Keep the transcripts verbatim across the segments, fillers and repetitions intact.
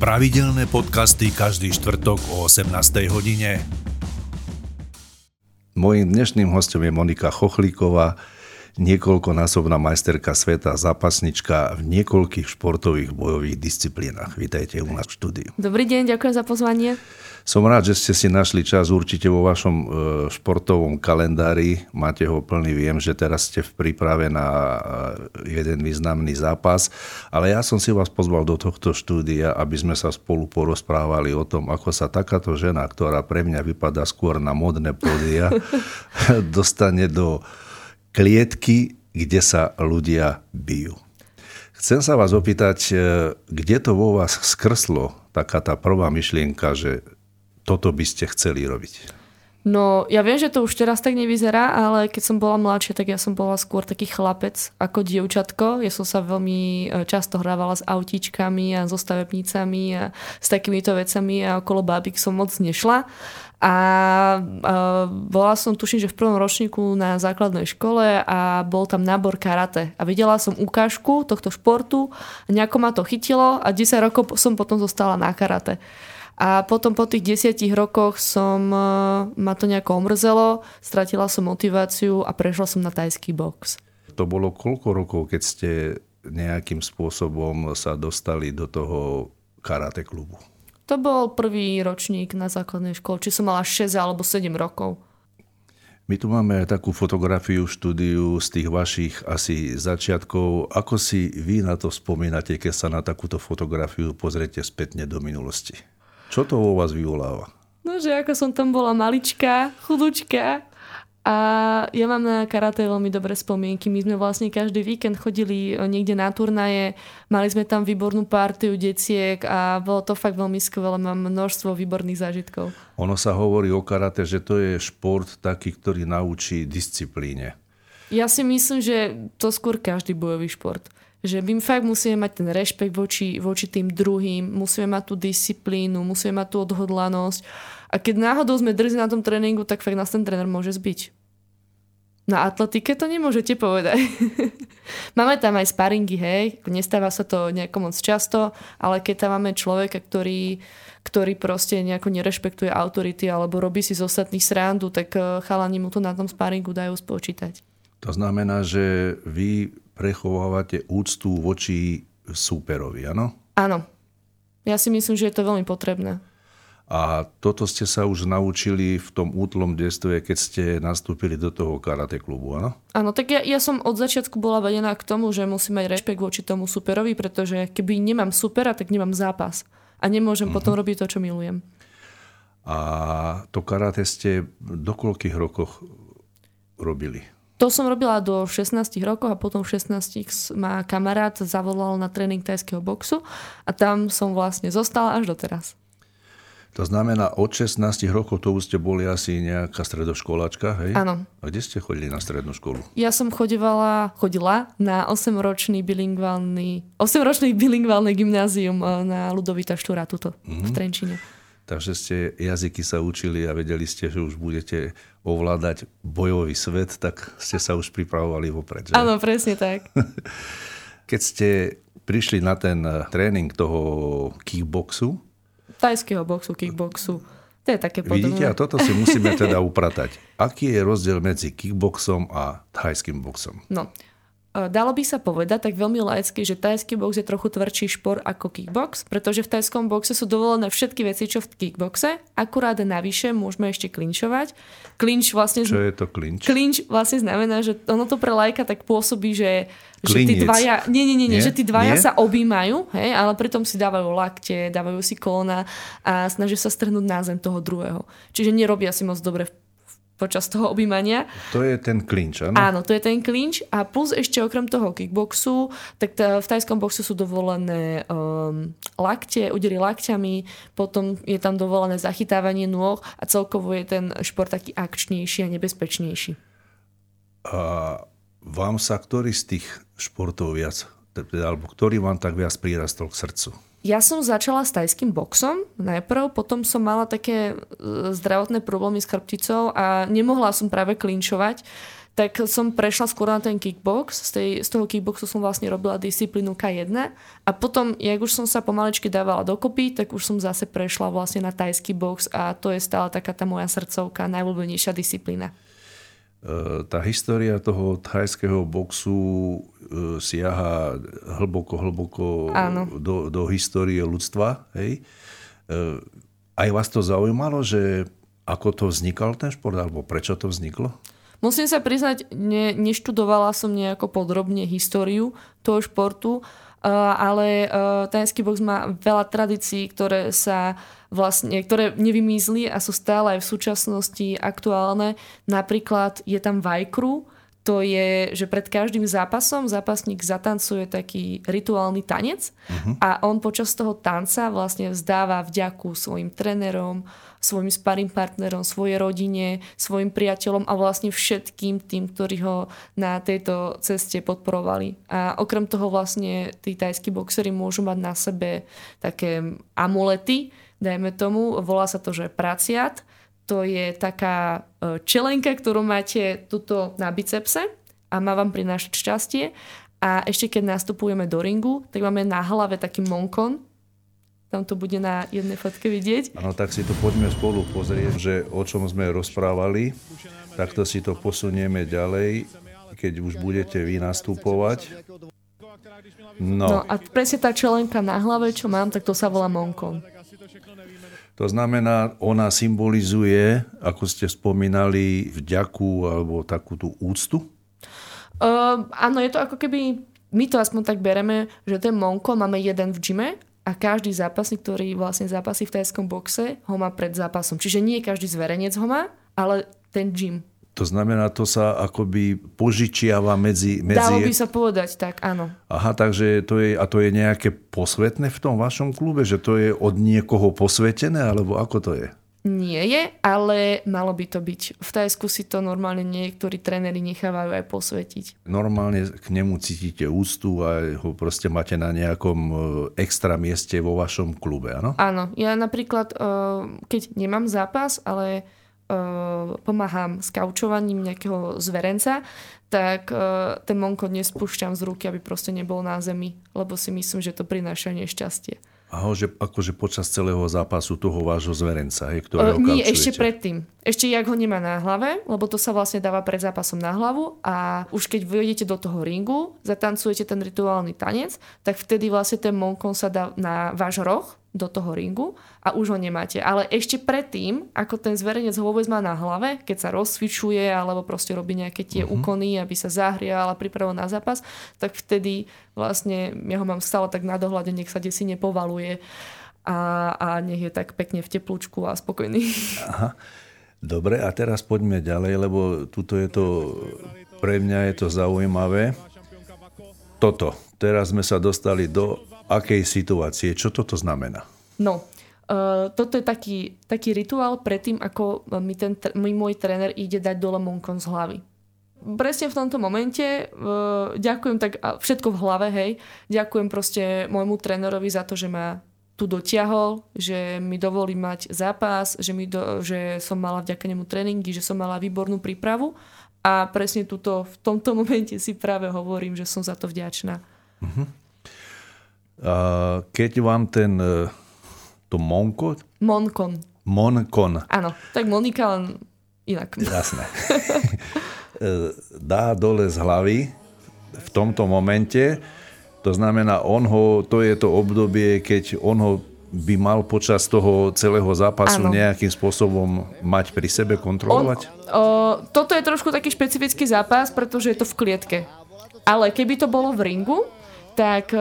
Pravidelné podcasty každý štvrtok o osemnástej hodine. Mojím dnešným hostom je Monika Chochlíková, niekoľkonásobná majsterka sveta, zápasnička v niekoľkých športových bojových disciplínach. Vítajte u nás v štúdiu. Dobrý deň, ďakujem za pozvanie. Som rád, že ste si našli čas určite vo vašom športovom kalendári. Máte ho plný, viem, že teraz ste v príprave na jeden významný zápas. Ale ja som si vás pozval do tohto štúdia, aby sme sa spolu porozprávali o tom, ako sa takáto žena, ktorá pre mňa vypadá skôr na modné pódia, dostane do klietky, kde sa ľudia bijú. Chcem sa vás opýtať, kde to vo vás skrslo taká tá prvá myšlienka, že toto by ste chceli robiť? No, ja viem, že to už teraz tak nevyzerá, ale keď som bola mladšia, tak ja som bola skôr taký chlapec ako dievčatko. Ja som sa veľmi často hrávala s autíčkami a so stavebnicami a s takýmito vecami a okolo bábik som moc nešla. A bola som, tuším, že v prvom ročníku na základnej škole a bol tam nábor karate. A videla som ukážku tohto športu, nejako ma to chytilo a desať rokov som potom zostala na karate. A potom po tých desiatich rokoch som, ma to nejako omrzelo, stratila som motiváciu a prešla som na thajský box. To bolo koľko rokov, keď ste nejakým spôsobom sa dostali do toho karate klubu? To bol prvý ročník na základnej škole, či som mala šesť alebo sedem rokov. My tu máme takú fotografiu, štúdiu z tých vašich asi začiatkov. Ako si vy na to spomínate, keď sa na takúto fotografiu pozriete spätne do minulosti? Čo to vo vás vyvoláva? No, že ako som tam bola maličká, chudučká. A ja mám na karate veľmi dobré spomienky. My sme vlastne každý víkend chodili niekde na turnaje, mali sme tam výbornú partiu deciek a bolo to fakt veľmi skvelé, mám množstvo výborných zážitkov. Ono sa hovorí o karate, že to je šport taký, ktorý naučí disciplíne. Ja si myslím, že to skôr každý bojový šport. Že my fakt musíme mať ten rešpekt voči, voči tým druhým, musíme mať tú disciplínu, musíme mať tú odhodlanosť. A keď náhodou sme drzí na tom tréningu, tak fakt nás ten tréner môže zbiť. Na atletike to nemôžete povedať. Máme tam aj sparingy, hej. Nestáva sa to nejako moc často, ale keď tam máme človeka, ktorý, ktorý proste nejako nerešpektuje autority alebo robí si z ostatných srandu, tak chalani mu to na tom sparingu dajú spočítať. To znamená, že vy prechovávate úctu voči súperovi, áno? Áno. Ja si myslím, že je to veľmi potrebné. A toto ste sa už naučili v tom útlom detstve, keď ste nastúpili do toho karate klubu, áno? Áno, tak ja, ja som od začiatku bola vedená k tomu, že musím mať rešpekt voči tomu súperovi, pretože keby nemám súpera, tak nemám zápas. A nemôžem uh-huh. potom robiť to, čo milujem. A to karate ste do koľkých rokoch robili? To som robila do šestnástich rokov a potom v šestnástich ma kamarát zavolal na tréning thajského boxu a tam som vlastne zostala až doteraz. To znamená, od šestnástich rokov to už ste boli asi nejaká stredoškoláčka, hej? Áno. A kde ste chodili na strednú školu? Ja som chodila, chodila na osemročný bilingválny, osemročný bilingválne gymnázium na Ľudovita Štúra tuto mm-hmm. v Trenčíne. Takže ste jazyky sa učili a vedeli ste, že už budete ovládať bojový svet, tak ste sa už pripravovali vopred, že? Áno, presne tak. Keď ste prišli na ten tréning toho kickboxu? Thajského boxu, kickboxu. To je také podobné. Vidíte, a toto si musíme teda upratať. Aký je rozdiel medzi kickboxom a thajským boxom? No, dalo by sa povedať tak veľmi laicky, že thajský box je trochu tvrdší šport ako kickbox, pretože v thajskom boxe sú dovolené všetky veci, čo v kickboxe. Akurát navyše môžeme ešte klinčovať. Klinč vlastne... Čo je to klinč? Klinč vlastne znamená, že ono to pre laika tak pôsobí, že, že tí dvaja... Nie, nie, nie, nie, nie? Že tí dvaja nie? Sa objímajú, hej, ale pritom si dávajú lakte, dávajú si kolona a snažia sa strhnúť na zem toho druhého. Čiže nerobia si moc dobre počas toho objímania. To je ten klinč, áno? Áno, to je ten klinč a plus ešte okrem toho kickboxu, tak t- v thajskom boxe sú dovolené um, lakte, údery lakťami, potom je tam dovolené zachytávanie nôh a celkovo je ten šport taký akčnejší a nebezpečnejší. A vám sa ktorý z tých športov viac, alebo ktorý vám tak viac prirastol k srdcu? Ja som začala s thajským boxom najprv, potom som mala také zdravotné problémy s chrbticou a nemohla som práve klinčovať, tak som prešla skôr na ten kickbox. Z, tej, z toho kickboxu som vlastne robila disciplínu ká jedna a potom, jak už som sa pomaličky dávala dokopy, tak už som zase prešla vlastne na thajský box a to je stále taká tá moja srdcovka, najobľúbenejšia disciplína. Tá história toho thajského boxu siaha hlboko, hlboko do, do histórie ľudstva. Hej? Aj vás to zaujímalo, že ako to vznikal ten šport, alebo prečo to vzniklo? Musím sa priznať, ne, neštudovala som nejako podrobne históriu toho športu, ale thajský box má veľa tradícií, ktoré sa vlastne, ktoré nevymizli a sú stále aj v súčasnosti aktuálne. Napríklad je tam vajkru, to je, že pred každým zápasom zápasník zatancuje taký rituálny tanec uh-huh. a on počas toho tanca vlastne vzdáva vďaku svojim trénerom, svojim sparring partnerom, svojej rodine, svojim priateľom a vlastne všetkým tým, ktorí ho na tejto ceste podporovali. A okrem toho vlastne tí thajskí boxeri môžu mať na sebe také amulety, dajme tomu, volá sa to, že praciat. To je taká čelenka, ktorú máte tuto na bicepse a má vám prinášať šťastie. A ešte keď nastupujeme do ringu, tak máme na hlave taký monkon. Tam to bude na jednej fotke vidieť. Áno, tak si to poďme spolu pozrieť, že o čom sme rozprávali. Takto si to posunieme ďalej, keď už budete vy nastupovať. No. no a presne tá čelenka na hlave, čo mám, tak to sa volá monkon. To znamená, ona symbolizuje, ako ste spomínali, vďaku alebo takú tú úctu? Uh, áno, je to ako keby, my to aspoň tak bereme, že ten monko máme jeden v džime a každý zápasník, ktorý vlastne zápasí v tajskom boxe, ho má pred zápasom. Čiže nie každý zverejnec ho má, ale ten džim. To znamená, to sa akoby požičiava medzi... medzi... Dalo by sa povedať, tak áno. Aha, takže to je, a to je nejaké posvetné v tom vašom klube? Že to je od niekoho posvetené, alebo ako to je? Nie je, ale malo by to byť. V Tajsku si to normálne niektorí tréneri nechávajú aj posvetiť. Normálne k nemu cítite úctu a ho proste máte na nejakom extra mieste vo vašom klube, áno? Áno, ja napríklad, keď nemám zápas, ale... pomáham s kaučovaním nejakého zverenca, tak ten monko nespúšťam z ruky, aby proste nebol na zemi, lebo si myslím, že to prináša nešťastie. Aho, že akože počas celého zápasu toho vášho zverenca, hej, ktorého kaučujete. Nie, ešte predtým. Ešte jak ho nemá na hlave, lebo to sa vlastne dáva pred zápasom na hlavu a už keď vyjdete do toho ringu, zatancujete ten rituálny tanec, tak vtedy vlastne ten monko sa dá na váš roh do toho ringu a už ho nemáte. Ale ešte predtým, ako ten zverejnec ho vôbec má na hlave, keď sa rozcvičuje alebo proste robí nejaké tie uh-huh. úkony, aby sa zahrial a pripravil na zápas, tak vtedy vlastne ja ho mám stále tak na dohľade, nech sa desí nepovaluje a, a nech je tak pekne v teplúčku a spokojný. Aha. Dobre, a teraz poďme ďalej, lebo tuto je to, pre mňa je to zaujímavé. Toto. Teraz sme sa dostali do akej situácie? Čo toto znamená? No, uh, toto je taký, taký rituál predtým, ako mi ten, mi môj tréner ide dať dole monkon z hlavy. Presne v tomto momente uh, ďakujem tak, všetko v hlave, hej, ďakujem proste môjmu trénerovi za to, že ma tu dotiahol, že mi dovolí mať zápas, že, mi do, že som mala vďaka nemu tréningy, že som mala výbornú prípravu a presne tuto, v tomto momente si práve hovorím, že som za to vďačná. Mhm. Keď vám ten to monko? Monkon. Monkon. Áno, tak Monika len inak. Jasné. Dá dole z hlavy v tomto momente. To znamená, on ho, to je to obdobie, keď on ho by mal počas toho celého zápasu ano. Nejakým spôsobom mať pri sebe, kontrolovať? On, o, toto je trošku taký špecifický zápas, pretože je to v klietke. Ale keby to bolo v ringu, tak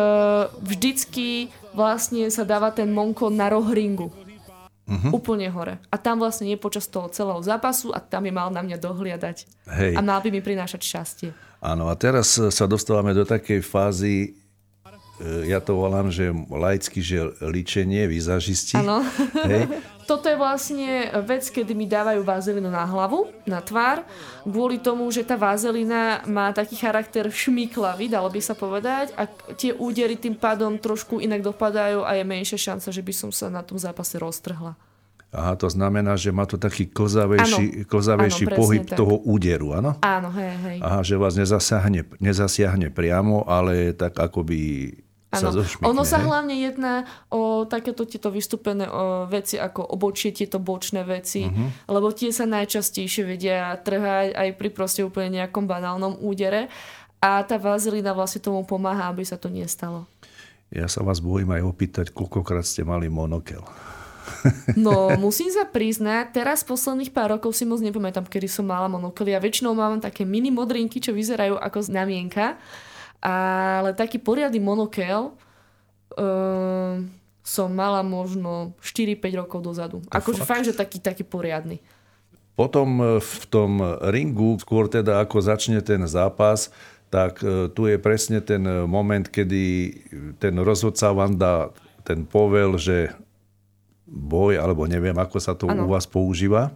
vždycky vlastne sa dáva ten monko na roh ringu. Uh-huh. Úplne hore. A tam vlastne je počas toho celého zápasu a tam je mal na mňa dohliadať. Hej. A mal by mi prinášať šťastie. Áno, a teraz sa dostávame do takej fázy, ja to volám, že laicky, že líčenie, výzažisti. Áno. Toto je vlastne vec, kedy mi dávajú vazelinu na hlavu, na tvár, kvôli tomu, že tá vazelina má taký charakter šmiklavý, dalo by sa povedať, a tie údery tým pádom trošku inak dopadajú a je menšia šanca, že by som sa na tom zápase roztrhla. Aha, to znamená, že má to taký klzavejší, ano, klzavejší áno, pohyb tak. toho úderu, áno? Áno, hej, hej. Aha, že vás nezasiahne, nezasiahne priamo, ale tak akoby sa zošmykne. Ono sa hej? hlavne jedná o takéto tieto vystúpené veci, ako obočie, tieto bočné veci, uh-huh. lebo tie sa najčastejšie vedia trhať aj pri proste úplne nejakom banálnom údere a tá vazelina vlastne tomu pomáha, aby sa to nestalo. Ja sa vás bojím aj opýtať, koľkokrát ste mali monokel. No, musím sa priznať, teraz posledných pár rokov si moc nepamätám, kedy som mala monokel. Ja väčšinou mám také mini modrinky, čo vyzerajú ako znamienka, ale taký poriadny monokel uh, som mala možno štyri päť rokov dozadu. Akože fakt, že taký, taký poriadny. Potom v tom ringu, skôr teda ako začne ten zápas, tak tu je presne ten moment, kedy ten rozhodca vám dá ten povel, že boj, alebo neviem, ako sa to ano. u vás používa.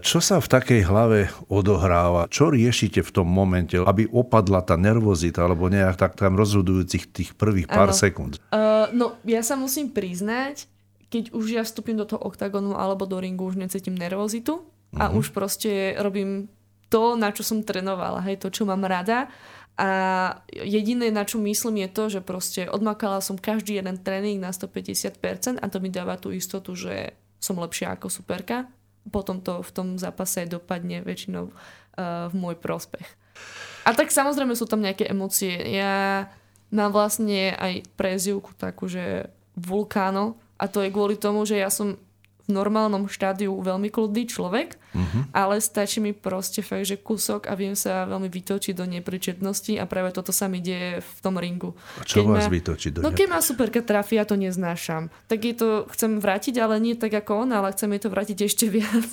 Čo sa v takej hlave odohráva? Čo riešite v tom momente, aby opadla tá nervozita, alebo nejak tak tam rozhodujúcich tých prvých ano. pár sekúnd? Uh, no, ja sa musím priznať, keď už ja vstúpim do toho oktagonu alebo do ringu, už necítim nervozitu uh-huh. a už proste robím to, na čo som trénovala, hej, to, čo mám rada. A jediné, na čo myslím, je to, že proste odmakala som každý jeden tréning na sto päťdesiat percent a to mi dáva tú istotu, že som lepšia ako superka. Potom to v tom zápase dopadne väčšinou uh, v môj prospech. A tak samozrejme sú tam nejaké emócie. Ja mám vlastne aj prezývku takú, že vulkáno, a to je kvôli tomu, že ja som v normálnom štádiu veľmi kľudný človek, mm-hmm. ale stačí mi proste fakt, že kúsok a viem sa veľmi vytočiť do nepríčetnosti a práve toto sa mi deje v tom ringu. A čo keď vás ma... vytočí do nepríčetnosti? No keď ma superka trafí, ja to neznášam. Tak je to chcem vrátiť, ale nie tak ako ona, ale chcem jej to vrátiť ešte viac.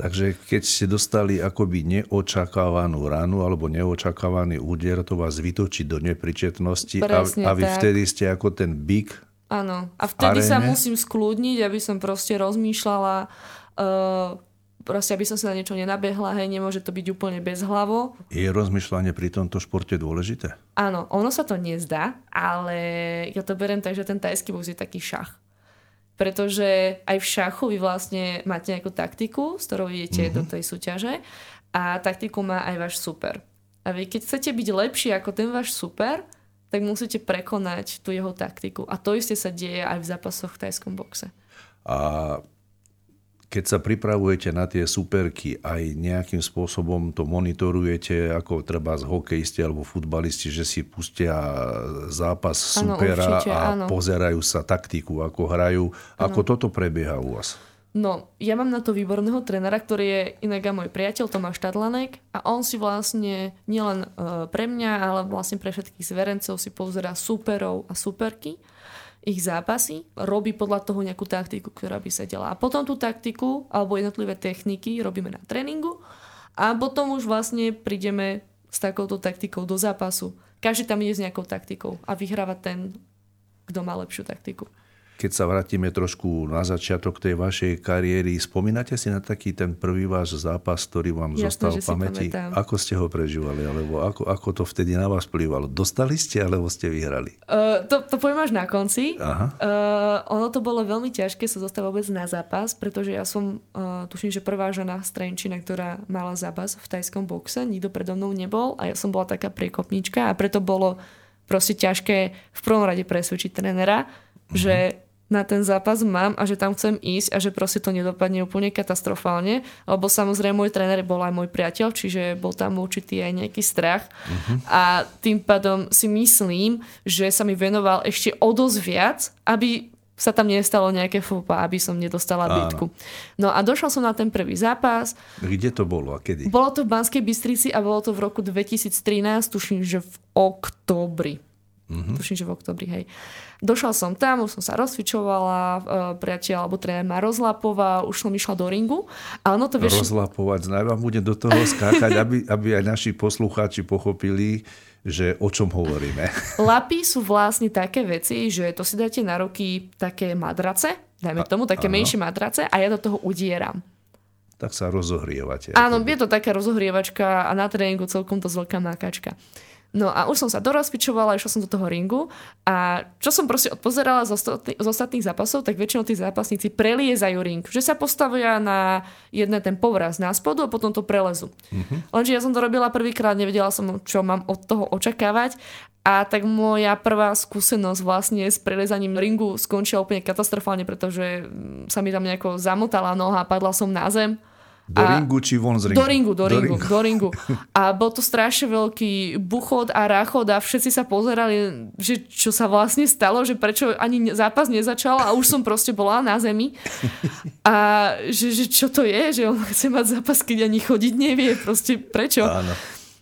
Takže keď ste dostali akoby neočakávanú ranu alebo neočakávaný úder, to vás vytočí do nepríčetnosti a, a vy tak. vtedy ste ako ten bík. Áno. A vtedy sa musím skľudniť, aby som proste rozmýšľala, uh, proste aby som sa na niečo nenabehla, hej, nemôže to byť úplne bezhlavo. Je rozmýšľanie pri tomto športe dôležité? Áno, ono sa to nezdá, ale ja to beriem tak, že ten tajský box je taký šach. Pretože aj v šachu vy vlastne máte nejakú taktiku, s ktorou idete uh-huh. do tej súťaže a taktiku má aj váš super. A vy keď chcete byť lepší ako ten váš super, tak musíte prekonať tú jeho taktiku. A to isté sa deje aj v zápasoch v tajskom boxe. A keď sa pripravujete na tie superky, aj nejakým spôsobom to monitorujete, ako treba z hokejisti alebo futbalisti, že si pustia zápas supera a áno. pozerajú sa taktiku, ako hrajú. Ako áno. toto prebieha u vás? No, ja mám na to výborného trénera, ktorý je inak aj môj priateľ Tomáš Štadlánek a on si vlastne nielen pre mňa, ale vlastne pre všetkých zverencov si pozerá súperov a súperky, ich zápasy, robí podľa toho nejakú taktiku, ktorá by sa delala. A potom tú taktiku alebo jednotlivé techniky robíme na tréningu a potom už vlastne prídeme s takouto taktikou do zápasu. Každý tam ide s nejakou taktikou a vyhráva ten, kto má lepšiu taktiku. Keď sa vrátime trošku na začiatok tej vašej kariéry, spomínate si na taký ten prvý váš zápas, ktorý vám Jasne, zostal v pamäti? Ako ste ho prežívali? Alebo ako, ako to vtedy na vás plývalo? Dostali ste, alebo ste vyhrali? Uh, to, to poviem až na konci. Uh, ono to bolo veľmi ťažké sa dostať vôbec na zápas, pretože ja som, uh, tuším, že prvá žena z Trenčína, ktorá mala zápas v tajskom boxe, nikto predo mnou nebol a ja som bola taká priekopnička a preto bolo proste ťažké v prvom rade presvedčiť trénera, uh-huh. že na ten zápas mám a že tam chcem ísť a že proste to nedopadne úplne katastrofálne, lebo samozrejme môj tréner bol aj môj priateľ, čiže bol tam určitý aj nejaký strach uh-huh. a tým pádom si myslím, že sa mi venoval ešte o dosť viac, aby sa tam nestalo nejaké fúpa, aby som nedostala bitku. No a došla som na ten prvý zápas. Kde to bolo a kedy? Bolo to v Banskej Bystrici a bolo to v roku dvetisíctrinásť, tuším, že v októbri. Mm-hmm. Tuším, že v októbri, hej. Došla som tam, už som sa rozcvičovala, priateľ alebo tréner ma rozlapoval, už som išla do ringu. A ono to vieš... Rozlapovať, znaj vám budem do toho skákať, aby, aby aj naši poslucháči pochopili, že o čom hovoríme. Lapy sú vlastne také veci, že to si dáte na ruky také madrace, dajme tomu, také áno. menšie madrace a ja do toho udieram. Tak sa rozohrievate. Áno, je to taká rozohrievačka a na tréningu celkom to veľká mákačka. No a už som sa dorozpičovala, išla som do toho ringu a čo som proste odpozerala z, ostatný, z ostatných zápasov, tak väčšinou tí zápasníci preliezajú ring. Že sa postavia na jeden ten povraz na spodu a potom to prelezu. Mm-hmm. Lenže ja som to robila prvýkrát, nevedela som, čo mám od toho očakávať. A tak moja prvá skúsenosť vlastne s prelezaním ringu skončila úplne katastrofálne, pretože sa mi tam nejako zamotala noha, padla som na zem. Do a ringu či von z ringu? Do ringu, do, do ringu, ringu, do ringu. A bol to strašne veľký buchod a ráchod a všetci sa pozerali, že čo sa vlastne stalo, že prečo ani zápas nezačal a už som proste bola na zemi. A že, že čo to je, že on chce mať zápas, keď ani chodiť nevie, proste prečo. Áno.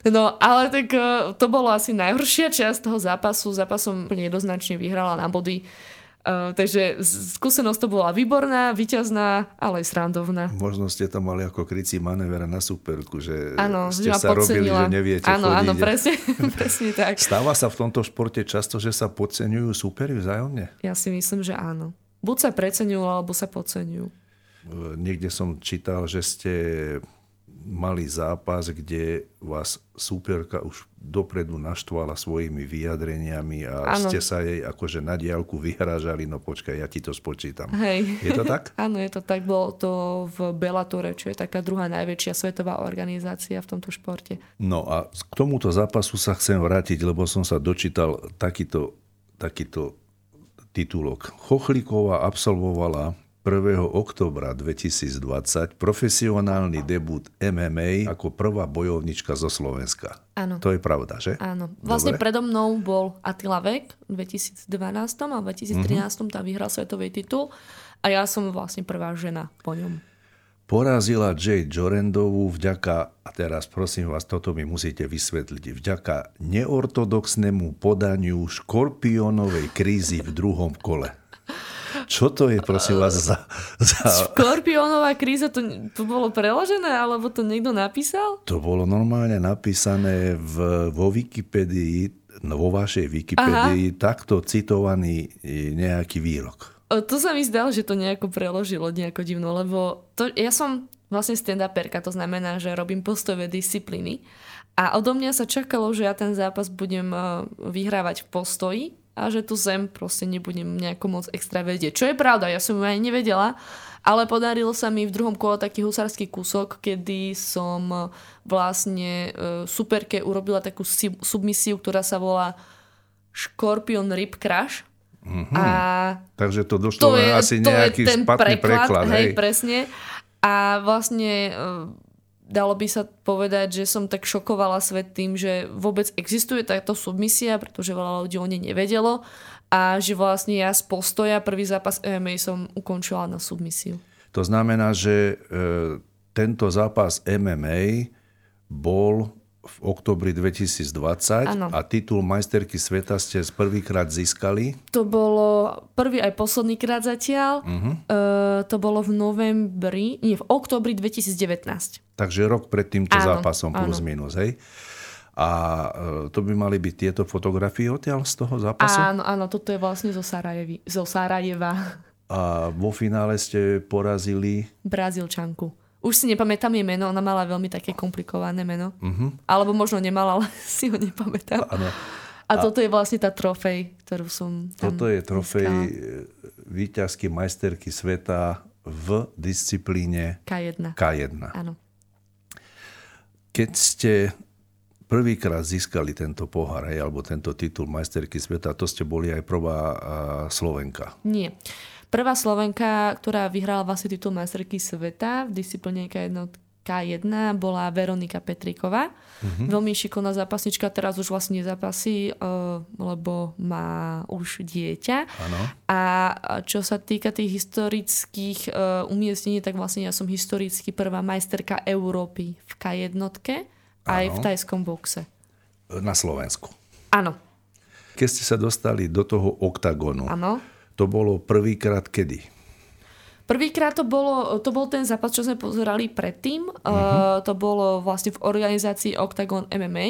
No, ale tak uh, to bolo asi najhoršia časť toho zápasu. Zápasom jednoznačne vyhrala na body. Uh, takže skúsenosť to bola výborná, víťazná, ale aj srandovná. Možno ste to mali ako krycí manéver na superku, že ano, ste sa podcenila. Robili, že neviete ano, chodiť. Áno, presne, presne tak. Stáva sa v tomto športe často, že sa podceňujú superi vzájomne? Ja si myslím, že áno. Buď sa preceňujú, alebo sa podceňujú. Uh, niekde som čítal, že ste mali zápas, kde vás súperka už dopredu naštvala svojimi vyjadreniami a ano. Ste sa jej akože na diaľku vyhrážali, no počkaj, ja ti to spočítam. Hej. Je to tak? Áno, je to tak. Bolo to v Bellatore, čo je taká druhá najväčšia svetová organizácia v tomto športe. No a k tomuto zápasu sa chcem vrátiť, lebo som sa dočítal takýto, takýto titulok. Chochlíková absolvovala prvého októbra dvetisícdvadsať profesionálny debut em em á ako prvá bojovnička zo Slovenska. Áno. To je pravda, že? Áno. Vlastne dobre. Predo mnou bol Attila Végh v dvetisícdvanásť a v dvetisíctrinásť mm-hmm. tam vyhral svetový titul a ja som vlastne prvá žena po ňom. Porazila Jade Jorendovú vďaka, a teraz prosím vás, toto mi musíte vysvetliť, vďaka neortodoxnému podaniu škorpiónovej krízy v druhom kole. Čo to je, prosím vás, za... za... Škorpiónová kríza, to, to bolo preložené, alebo to niekto napísal? To bolo normálne napísané v, vo Wikipedii, no vo vašej Wikipedii, aha, takto citovaný nejaký výrok. O, to sa mi zdalo, že to nejako preložilo, nejako divno, lebo to, ja som vlastne stand-uperka, to znamená, že robím postojové disciplíny a odo mňa sa čakalo, že ja ten zápas budem vyhrávať v postoji, a že tu zem proste nebudem nejako moc extra vedieť. Čo je pravda, ja som ju aj nevedela, ale podarilo sa mi v druhom kole taký husársky kúsok, kedy som vlastne superke urobila takú submisiu, ktorá sa volá Škorpión Rib Crash. Mm-hmm. A takže to došlo to je, asi to nejaký je ten špatný preklad. preklad hej, hej, presne. A vlastne dalo by sa povedať, že som tak šokovala svet tým, že vôbec existuje táto submisia, pretože veľa ľudí o nej nevedelo a že vlastne ja z postoja prvý zápas em em á som ukončila na submisiu. To znamená, že e, tento zápas em em á bol v októbri dvetisícdvadsať ano. A titul majsterky sveta ste prvýkrát získali? To bolo prvý aj posledný krát zatiaľ. Uh-huh. E, to bolo v novembri, nie, v októbri dvetisícdevätnásť. Takže rok pred týmto ano, zápasom plus ano. Minus, hej? A e, to by mali byť tieto fotografie odtiaľ z toho zápasu? Áno, áno, toto je vlastne zo, Sarajevy, zo Sarajeva. A vo finále ste porazili? Brazílčanku. Už si nepamätám jej meno, ona mala veľmi také komplikované meno. Uh-huh. Alebo možno nemala, ale si ho nepamätám. Ano. A, a toto je vlastne tá trofej, ktorú som tam... Toto je trofej víťazky majsterky sveta v disciplíne ká jedna. ká jedna. Áno. Keď ste prvýkrát získali tento pohár, hej, alebo tento titul majsterky sveta, to ste boli aj prvá Slovenka. Nie. Prvá Slovenka, ktorá vyhrala vlastne titul majsterky sveta v disciplíne ká jedna, bola Veronika Petriková. Mm-hmm. Veľmi šikovná zápasnička, teraz už vlastne nezápasí, lebo má už dieťa. Ano. A čo sa týka tých historických umiestnení, tak vlastne ja som historicky prvá majsterka Európy v ká jedna, aj v tajskom boxe. Na Slovensku. Áno. Keď ste sa dostali do toho oktagonu, áno. To bolo prvýkrát kedy? Prvýkrát to bolo, to bol ten zápas, čo sme pozerali predtým. Uh-huh. E, to bolo vlastne v organizácii Octagon em em á.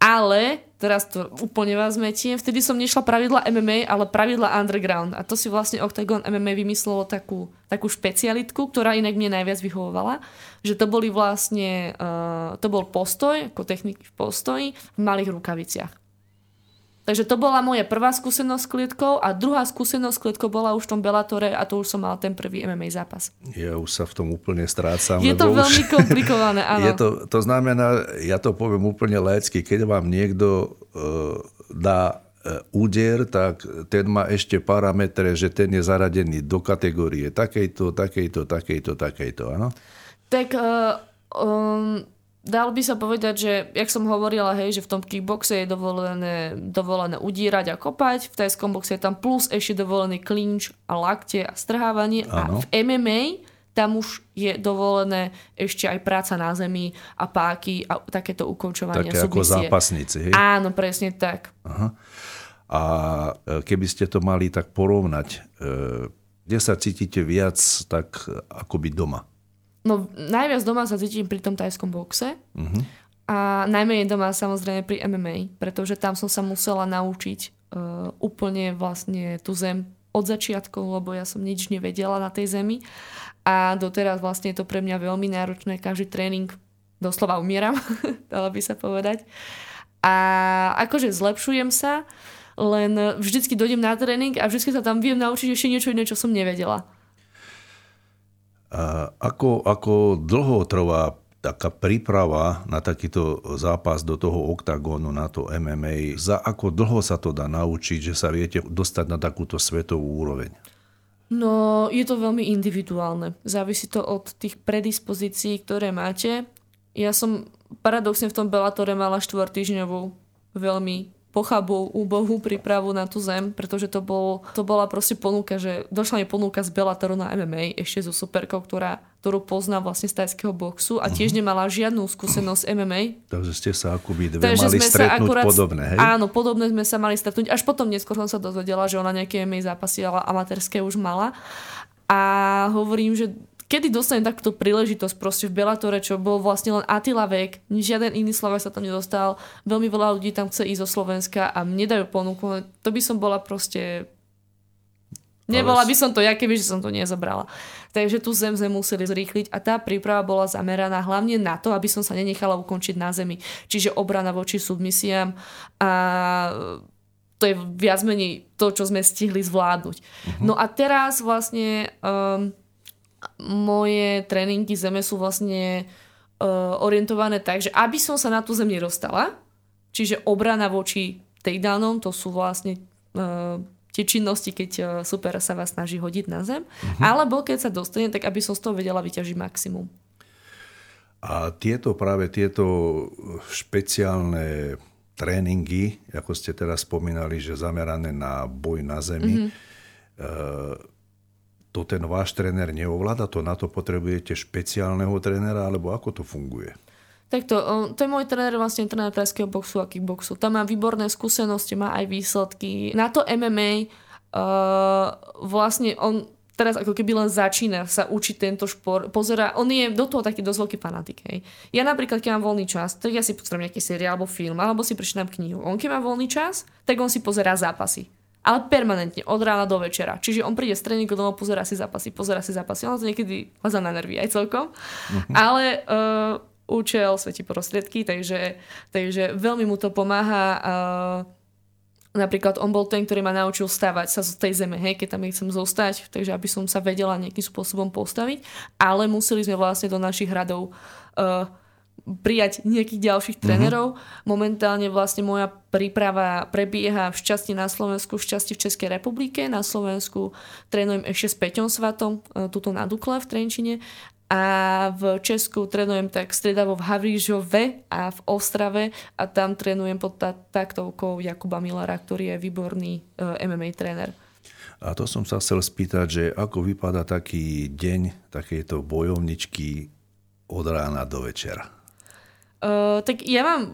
A ale teraz to úplne vás metiem, vtedy som nešla pravidla em em á, ale pravidla underground. A to si vlastne Octagon em em á vymyslelo takú, takú špecialitku, ktorá inak mne najviac vyhovovala. Že to boli vlastne, uh, to bol postoj, ako techniky v postoji, v malých rukaviciach. Takže to bola moja prvá skúsenosť s klietkou a druhá skúsenosť s klietkou bola už v tom Bellatore a to už som mal ten prvý em em á zápas. Ja už sa v tom úplne strácam. Je to veľmi už... komplikované, áno. Je to, to znamená, ja to poviem úplne laicky, keď vám niekto uh, dá uh, úder, tak ten má ešte parametre, že ten je zaradený do kategórie takejto, takejto, takejto, takejto, áno? Tak... Uh, um... Dal by sa povedať, že, jak som hovorila, hej, že v tom kickboxe je dovolené, dovolené udírať a kopať, v tajskom boxe je tam plus ešte dovolený klinč a lakte a strhávanie. Ano. A v em em á tam už je dovolené ešte aj práca na zemi a páky a takéto ukončovanie. Také ako zápasníci. Hej? Áno, presne tak. Aha. A keby ste to mali tak porovnať, kde sa cítite viac tak akoby doma? No najviac doma sa cítim pri tom tajskom boxe uh-huh. a najmenej doma samozrejme pri em em á, pretože tam som sa musela naučiť uh, úplne vlastne tú zem od začiatku, lebo ja som nič nevedela na tej zemi a doteraz vlastne je to pre mňa veľmi náročné, každý tréning doslova umieram, dalo by sa povedať. A akože zlepšujem sa, len vždycky dojdem na tréning a vždycky sa tam viem naučiť ešte niečo iné, čo som nevedela. A ako, ako dlho trvá taká príprava na takýto zápas do toho oktagónu, na to em em á? Za ako dlho sa to dá naučiť, že sa viete dostať na takúto svetovú úroveň? No, je to veľmi individuálne. Závisí to od tých predispozícií, ktoré máte. Ja som paradoxne v tom Bellatore mala štvortýždňovú veľmi pochabú, úbohú prípravu na tú zem, pretože to, bol, to bola proste ponuka, že došla mi ponuka z Bellatoru na em em á, ešte so superkou, ktorá, ktorú pozná vlastne z tajského boxu a tiež nemala žiadnu skúsenosť s em em á. Takže ste sa akoby dve Takže mali stretnúť akurát, podobné, hej? Áno, podobné sme sa mali stretnúť. Až potom neskôr som sa dozvedela, že ona nejaké em em á zápasy, ale amatérske už mala. A hovorím, že kedy dostanem takúto príležitosť proste v Bellatore, čo bol vlastne len Attila Végh, žiaden iný Slovák sa tam nedostal, veľmi veľa ľudí tam chce ísť zo Slovenska a mne dajú ponuku, to by som bola proste... Nebola by som to ja, keby že som to nezobrala. Takže tú zem sme museli zrýchliť a tá príprava bola zameraná hlavne na to, aby som sa nenechala ukončiť na zemi. Čiže obrana voči submisiám a... To je viac menej to, čo sme stihli zvládnuť. Uh-huh. No a teraz vlastne... Um, moje tréningy zeme sú vlastne uh, orientované tak, že aby som sa na tú zem nedostala, čiže obrana voči takedownom, to sú vlastne uh, tie činnosti, keď uh, super sa vás snaží hodiť na zem, uh-huh. alebo keď sa dostane, tak aby som z toho vedela vyťažiť maximum. A tieto práve tieto špeciálne tréningy, ako ste teraz spomínali, že zamerané na boj na zemi, uh-huh. uh, to ten váš tréner neovláda? To na to potrebujete špeciálneho trénera? Alebo ako to funguje? Takto, to je môj tréner, vlastne tréner tajského boxu a kickboxu. Tam má výborné skúsenosti, má aj výsledky. Na to em em á uh, vlastne on teraz ako keby len začína sa učiť tento šport. Pozerá, on je do toho taký dosť veľký fanatik. Hej. Ja napríklad, keď mám voľný čas, tak ja si pozerám nejaký seriál alebo film, alebo si prečítam knihu. On keď má voľný čas, tak on si pozerá zápasy. Ale permanentne, od rána do večera. Čiže on príde z tréningu domov, pozerá si zápasy, pozerá si zápasy. On to niekedy hľadá na nervy aj celkom. Uh-huh. Ale uh, účel svätí prostriedky, takže, takže veľmi mu to pomáha. Uh, napríklad on bol ten, ktorý ma naučil stávať sa z tej zeme, hej, keď tam nechcem zostať, takže aby som sa vedela nejakým spôsobom postaviť. Ale museli sme vlastne do našich hradov uh, prijať nejakých ďalších trénerov. Uh-huh. Momentálne vlastne moja príprava prebieha v časti na Slovensku, v časti v Českej republike. Na Slovensku trénujem ešte s Peťom Svatom, tuto na Dukle v Trenčine. A v Česku trénujem tak striedavo v Havrižove a v Ostrave a tam trénujem pod taktovkou Jakuba Milara, ktorý je výborný em em á tréner. A to som sa chcel spýtať, že ako vypadá taký deň takéto bojovničky od rána do večera? Uh, tak ja mám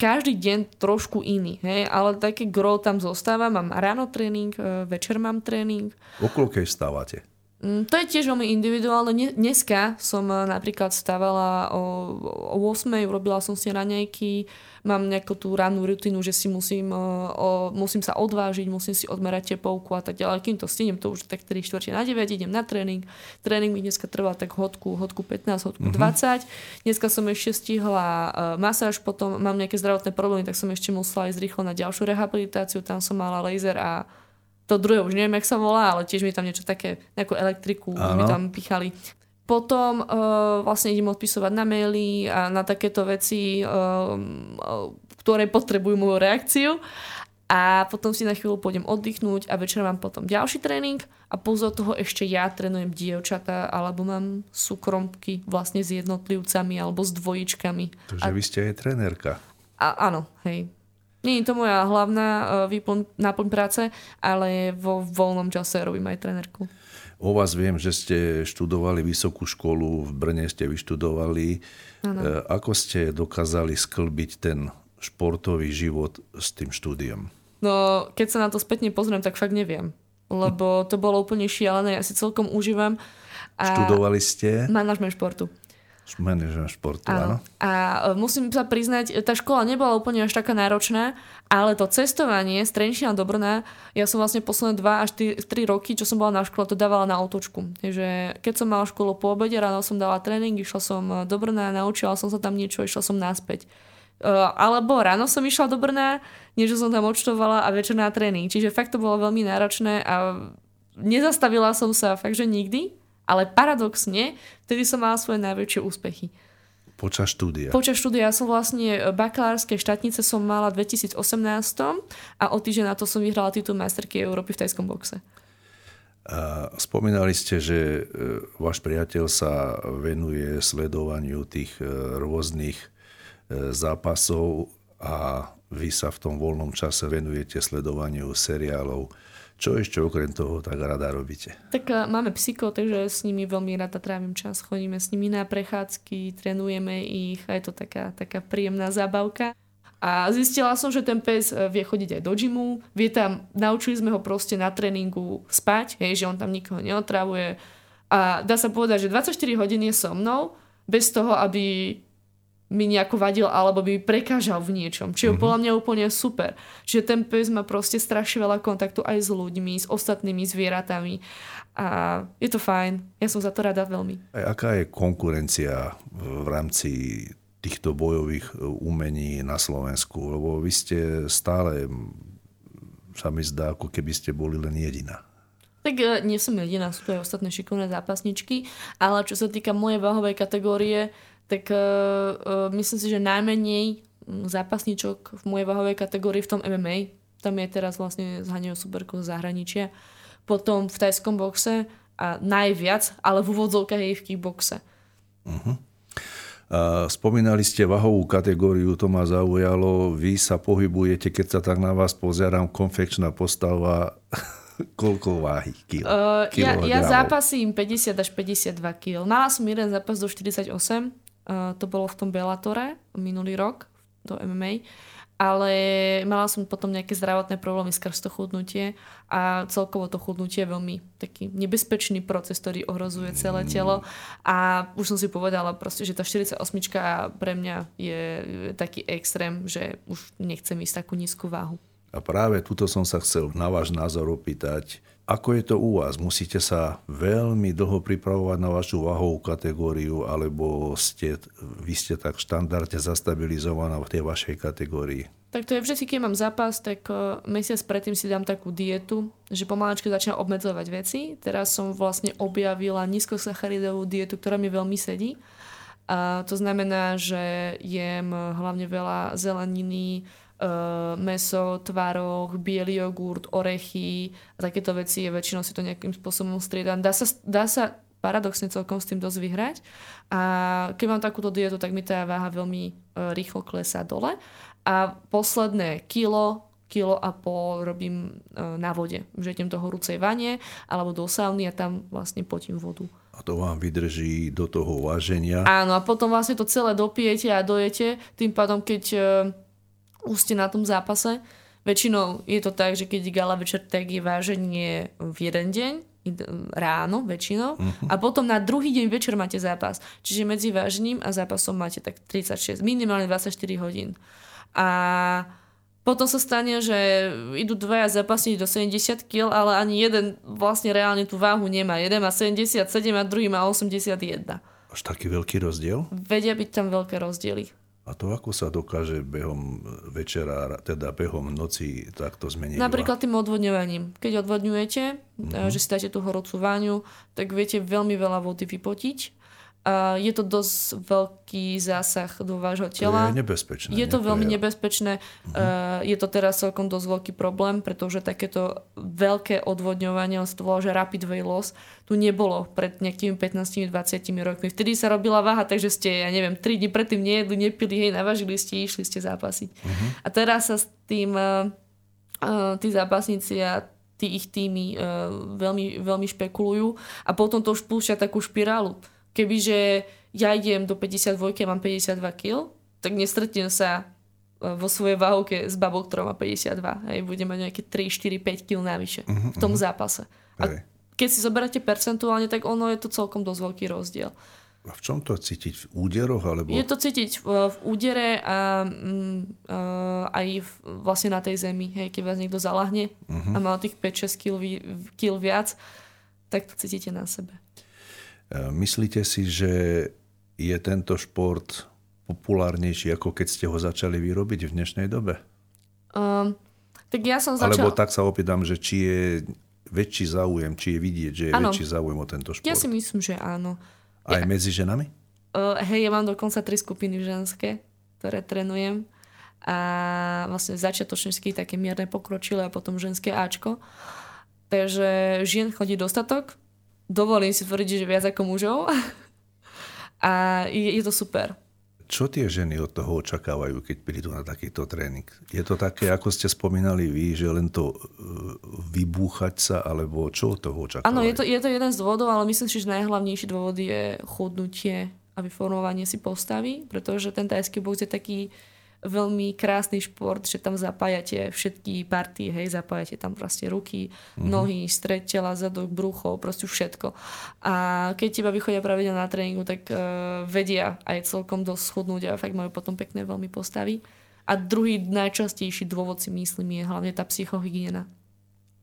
každý deň trošku iný, hej? Ale také gro tam zostáva. Mám ráno tréning, večer mám tréning. O koľkej vstávate? To je tiež veľmi individuálne. Dneska som napríklad stávala o, o ôsmej, urobila som si raňajky, mám nejakú tú rannú rutinu, že si musím, o, musím sa odvážiť, musím si odmerať tepovku a tak ďalej. Kým to stihnem, to už tak tri štvrte na deväť, idem na tréning. Tréning mi dneska trval tak hodku, hodku pätnásť, hodku mm-hmm. dvadsať. Dneska som ešte stihla masáž, potom mám nejaké zdravotné problémy, tak som ešte musela ísť rýchlo na ďalšiu rehabilitáciu, tam som mala laser a to druhé už neviem, jak sa volá, ale tiež mi tam niečo také, nejakú elektriku ano. Mi tam pichali. Potom e, vlastne idem odpisovať na maily a na takéto veci, e, e, ktoré potrebujú moju reakciu. A potom si na chvíľu pôjdem oddychnúť a večer mám potom ďalší tréning. A pozor toho ešte ja trénujem dievčatá alebo mám súkromky vlastne s jednotlivcami alebo s dvojičkami. Takže a... vy ste aj trénerka. A, áno, hej. Nie je to moja hlavná výplň, náplň práce, ale vo voľnom čase robím aj trenérku. O vás viem, že ste študovali vysokú školu, v Brne ste vyštudovali. Ano. Ako ste dokázali sklbiť ten športový život s tým štúdiom? No, keď sa na to spätne pozriem, tak fakt neviem. Lebo to bolo úplne šialené, ja si celkom užívam. A študovali ste? Manažment športu. Manažment športu, áno. A musím sa priznať, tá škola nebola úplne až taká náročná, ale to cestovanie z Trenčína do Brna, ja som vlastne posledné dva až tri roky, čo som bola na škole, to dávala na autočku. Takže keď som mala školu po obede, ráno som dala tréning, išla som do Brna, naučila som sa tam niečo, išla som naspäť. Alebo ráno som išla do Brna, niečo som tam odštudovala a večer na tréning. Čiže fakt to bolo veľmi náročné a nezastavila som sa fakt, že nikdy. Ale paradoxne, vtedy som mala svoje najväčšie úspechy. Počas štúdia? Počas štúdia. Ja som vlastne bakalárske štátnice som mala v dvetisícosemnásť a o týždeň na to som vyhrala titul masterky Európy v tajskom boxe. A spomínali ste, že váš priateľ sa venuje sledovaniu tých rôznych zápasov a vy sa v tom voľnom čase venujete sledovaniu seriálov. Čo ešte okrem toho tak rada robíte? Tak uh, máme psíkov, takže s nimi veľmi rada trávim čas. Chodíme s nimi na prechádzky, trénujeme ich a je to taká, taká príjemná zábavka. A zistila som, že ten pes vie chodiť aj do džimu, vie tam, naučili sme ho proste na tréningu spať, hej, že on tam nikoho neotravuje. A dá sa povedať, že dvadsaťštyri hodín je so mnou, bez toho, aby mi nejako vadil, alebo by prekážal v niečom. Čiže mm-hmm. podľa mňa úplne super. Že ten pes má proste strašne veľa kontaktu aj s ľuďmi, s ostatnými zvieratami. A je to fajn. Ja som za to rada veľmi. A aká je konkurencia v rámci týchto bojových umení na Slovensku? Lebo vy ste stále, sa mi zdá, ako keby ste boli len jediná. Tak nie som jediná, sú to aj ostatné šikovné zápasničky, ale čo sa týka mojej váhovej kategórie, tak uh, myslím si, že najmenej zápasníčok v mojej váhovej kategórii v tom em em á. Tam je teraz vlastne s Haniou Superkou z zahraničia. Potom v tajskom boxe a najviac, ale v úvodzovkách je v kickboxe. Uh-huh. Uh, spomínali ste váhovú kategóriu, to ma zaujalo. Vy sa pohybujete, keď sa tak na vás pozerám, konfekčná postava... Koľko váhy? Kilo, uh, ja, ja zápasím päťdesiat až päťdesiatdva kilogramov. Mala som jeden zápas do štyridsaťosem. Uh, to bolo v tom Bellatore minulý rok, to em em á. Ale mala som potom nejaké zdravotné problémy skrz to chudnutie. A celkovo to chudnutie je veľmi taký nebezpečný proces, ktorý ohrozuje celé telo. A už som si povedala proste, že tá štyridsaťosmička pre mňa je taký extrém, že už nechcem ísť takú nízku váhu. A práve tuto som sa chcel na váš názor opýtať, ako je to u vás? Musíte sa veľmi dlho pripravovať na vašu váhovú kategóriu, alebo ste, vy ste tak štandardne zastabilizovaná v tej vašej kategórii? Tak to je vždy, keď mám zápas, tak mesiac predtým si dám takú dietu, že pomaličky začínam obmedzovať veci. Teraz som vlastne objavila nízkosacharidovú dietu, ktorá mi veľmi sedí. A to znamená, že jem hlavne veľa zeleniny, mäso, tvaroh, biely jogurt, orechy a takéto veci, je väčšinou si to nejakým spôsobom striedam. Dá sa, dá sa paradoxne celkom s tým dosť vyhrať a keď mám takúto dietu, tak mi tá váha veľmi rýchlo klesá dole a posledné kilo, kilo a pol robím na vode, že idem do horúcej vane alebo do sauny a tam vlastne potím vodu. A to vám vydrží do toho váženia. Áno, a potom vlastne to celé dopijete a dojete, tým pádom keď už ste na tom zápase. Väčšinou je to tak, že keď je gala večer, tak je váženie v jeden deň ráno väčšinou uh-huh. a potom na druhý deň večer máte zápas. Čiže medzi vážnym a zápasom máte tak tridsaťšesť, minimálne dvadsaťštyri hodín. A potom sa stane, že idú dvaja zápasníci do sedemdesiat kilogramov, ale ani jeden vlastne reálne tú váhu nemá. Jeden má sedemdesiatsedem a druhý má osemdesiatjeden. Až taký veľký rozdiel? Vedia byť tam veľké rozdiely. A to ako sa dokáže behom večera, teda behom noci takto zmeniť? Napríklad tým odvodňovaním. Keď odvodňujete, mm-hmm. že si dáte tú horúcu váňu, tak viete veľmi veľa vody vypotiť. A je to dosť veľký zásah do vášho tela. To je nebezpečné. Je to veľmi nebezpečné. Uh-huh. Je to teraz celkom dosť veľký problém, pretože takéto veľké odvodňovanie, on sa to volá, že rapid weight loss, tu nebolo pred nejakými pätnástimi dvadsiatimi rokmi. Vtedy sa robila váha, takže ste, ja neviem, tri dni predtým nejedli, nepili, hej, navážili ste, išli ste zápasiť. Uh-huh. A teraz sa s tým uh, tí zápasníci a tí ich týmy uh, veľmi, veľmi špekulujú a potom to už púšťa takú špirálu. Kebyže ja idem do päťdesiatdva a mám päťdesiatdva kilogramov, tak nestretnem sa vo svojej váhovke s babou, ktorá má päťdesiatdva. Hej, budem mať nejaké tri, štyri, päť kilogramov navyše uh-huh, v tom zápase. Uh-huh. A keď si zoberáte percentuálne, tak ono je to celkom dosť veľký rozdiel. A v čom to cítiť? V úderoch? Alebo... Je to cítiť v údere a, a aj v, vlastne na tej zemi. Hej, keď vás niekto zalahne uh-huh. a má tých päť až šesť kilogramov viac, tak to cítite na sebe. Myslíte si, že je tento šport populárnejší, ako keď ste ho začali vyrobiť v dnešnej dobe? Um, tak ja som začal... Alebo tak sa opýtam, že či je väčší záujem, či je vidieť, že je ano. väčší záujem o tento šport? Ja si myslím, že áno. Aj ja... medzi ženami? Uh, hej, ja mám dokonca tri skupiny ženské, ktoré trénujem. A vlastne začiatočnícky také mierne pokročilé a potom ženské Ačko. Takže žien chodí dostatok. Dovolím si tvrdiť, že viac ako mužov. A je, je to super. Čo tie ženy od toho očakávajú, keď prídu na takýto tréning? Je to také, ako ste spomínali vy, že len to vybúchať sa, alebo čo od toho očakávajú? Áno, je to, je to jeden z dôvodov, ale myslím si, že najhlavnejší dôvod je chudnutie a vyformovanie si postavy, pretože ten tajský box je taký veľmi krásny šport, že tam zapájate všetky partie, hej, zapájate tam proste ruky, mm-hmm. nohy, stred tela, zadok, brucho, proste všetko. A keď teba vychodia pravidelne na tréningu, tak uh, vedia aj celkom dosť schudnúť a fakt majú potom pekné veľmi postavy. A druhý najčastejší dôvod, si myslím, je hlavne tá psychohygiena.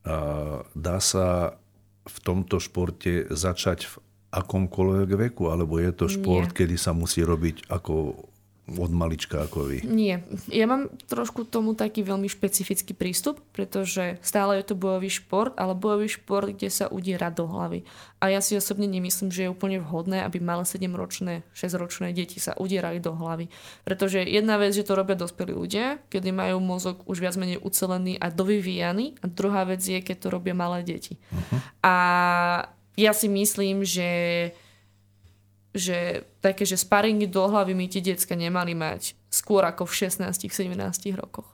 Uh, dá sa v tomto športe začať v akomkoľvek veku, alebo je to šport, Nie. kedy sa musí robiť ako od malička ako vy? Nie. Ja mám trošku tomu taký veľmi špecifický prístup, pretože stále je to bojový šport, ale bojový šport, kde sa udiera do hlavy. A ja si osobne nemyslím, že je úplne vhodné, aby malé sedemročné, šesťročné deti sa udierali do hlavy. Pretože jedna vec, že to robia dospelí ľudia, kedy majú mozog už viac menej ucelený a dovyvíjaný, a druhá vec je, keď to robia malé deti. Uh-huh. A ja si myslím, že že také, že sparingy do hlavy my tie decka nemali mať skôr ako v šestnástich sedemnástich rokoch.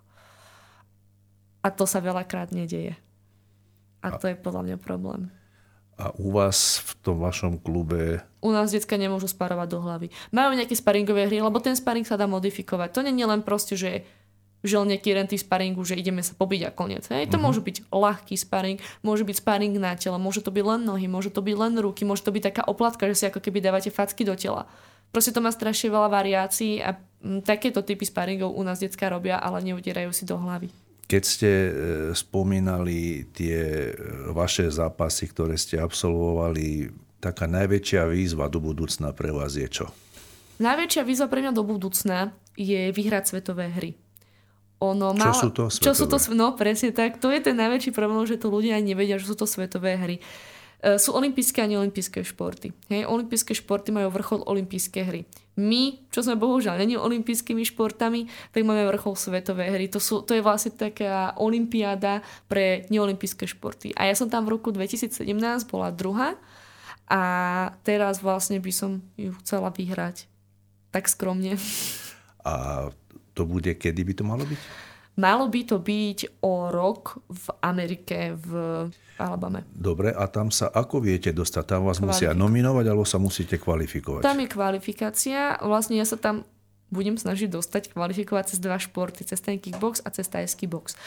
A to sa veľakrát nedeje. A, a to je podľa mňa problém. A u vás v tom vašom klube... U nás decka nemôžu sparovať do hlavy. Majú nejaké sparingové hry, lebo ten sparing sa dá modifikovať. To nie je len proste, že že nejaký jeden tým sparingu, že ideme sa pobiť a koniec. Hej? To mm-hmm. môže byť ľahký sparing, môže byť sparing na telo, môže to byť len nohy, môže to byť len ruky, môže to byť taká oplatka, že si ako keby dávate facky do tela. Proste to má strašne veľa variácií a takéto typy sparingov u nás decká robia, ale neudierajú si do hlavy. Keď ste spomínali tie vaše zápasy, ktoré ste absolvovali, taká najväčšia výzva do budúcna pre vás je čo? Najväčšia výzva pre mňa do budúcna je vyhrať svetové hry. Ono má, čo sú to svetové? Čo sú to, no presne tak, to je ten najväčší problém, že to ľudia ani nevedia, že sú to svetové hry. E, sú olympijské a neolympijské športy. Hej, olympijské športy majú vrchol olympijské hry. My, čo sme bohužiaľ není olympijskými športami, tak máme vrchol svetové hry. To, sú, to je vlastne taká olympiáda pre neolympijské športy. A ja som tam v roku dvetisícsedemnásť bola druhá a teraz vlastne by som ju chcela vyhrať. Tak skromne. A to bude, kedy by to malo byť? Malo by to byť o rok v Amerike, v Alabame. Dobre, a tam sa ako viete dostať? Tam vás musia nominovať, alebo sa musíte kvalifikovať? Tam je kvalifikácia. Vlastne ja sa tam budem snažiť dostať kvalifikovať cez dva športy, cez ten kickbox a cez tajský box.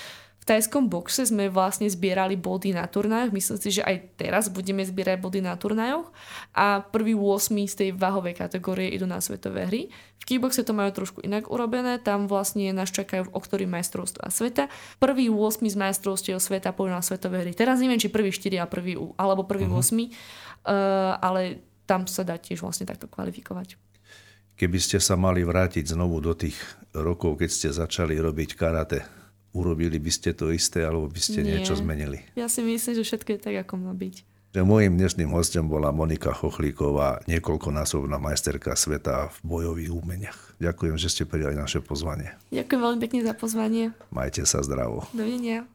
V tajskom boxe sme vlastne zbierali body na turnajoch, myslím si, že aj teraz budeme zbierať body na turnajoch a prvý osem z tej váhovej kategórie idú na svetové hry. V kickboxe to majú trošku inak urobené, tam vlastne nás čakajú v októbri majstrovstvá sveta. Prvý osem z majstrovstiev sveta pôjdu na svetové hry. Teraz neviem, či prvý štyri a prvý U, alebo prvý mhm. osem, uh, ale tam sa dá tiež vlastne takto kvalifikovať. Keby ste sa mali vrátiť znovu do tých rokov, keď ste začali robiť karate, urobili by ste to isté, alebo by ste Nie. niečo zmenili? Ja si myslím, že všetko je tak, ako má byť. Mojím dnešným hostom bola Monika Chochlíková, niekoľkonásobná majsterka sveta v bojových umeniach. Ďakujem, že ste prijali naše pozvanie. Ďakujem veľmi pekne za pozvanie. Majte sa zdravo. Dovidenia.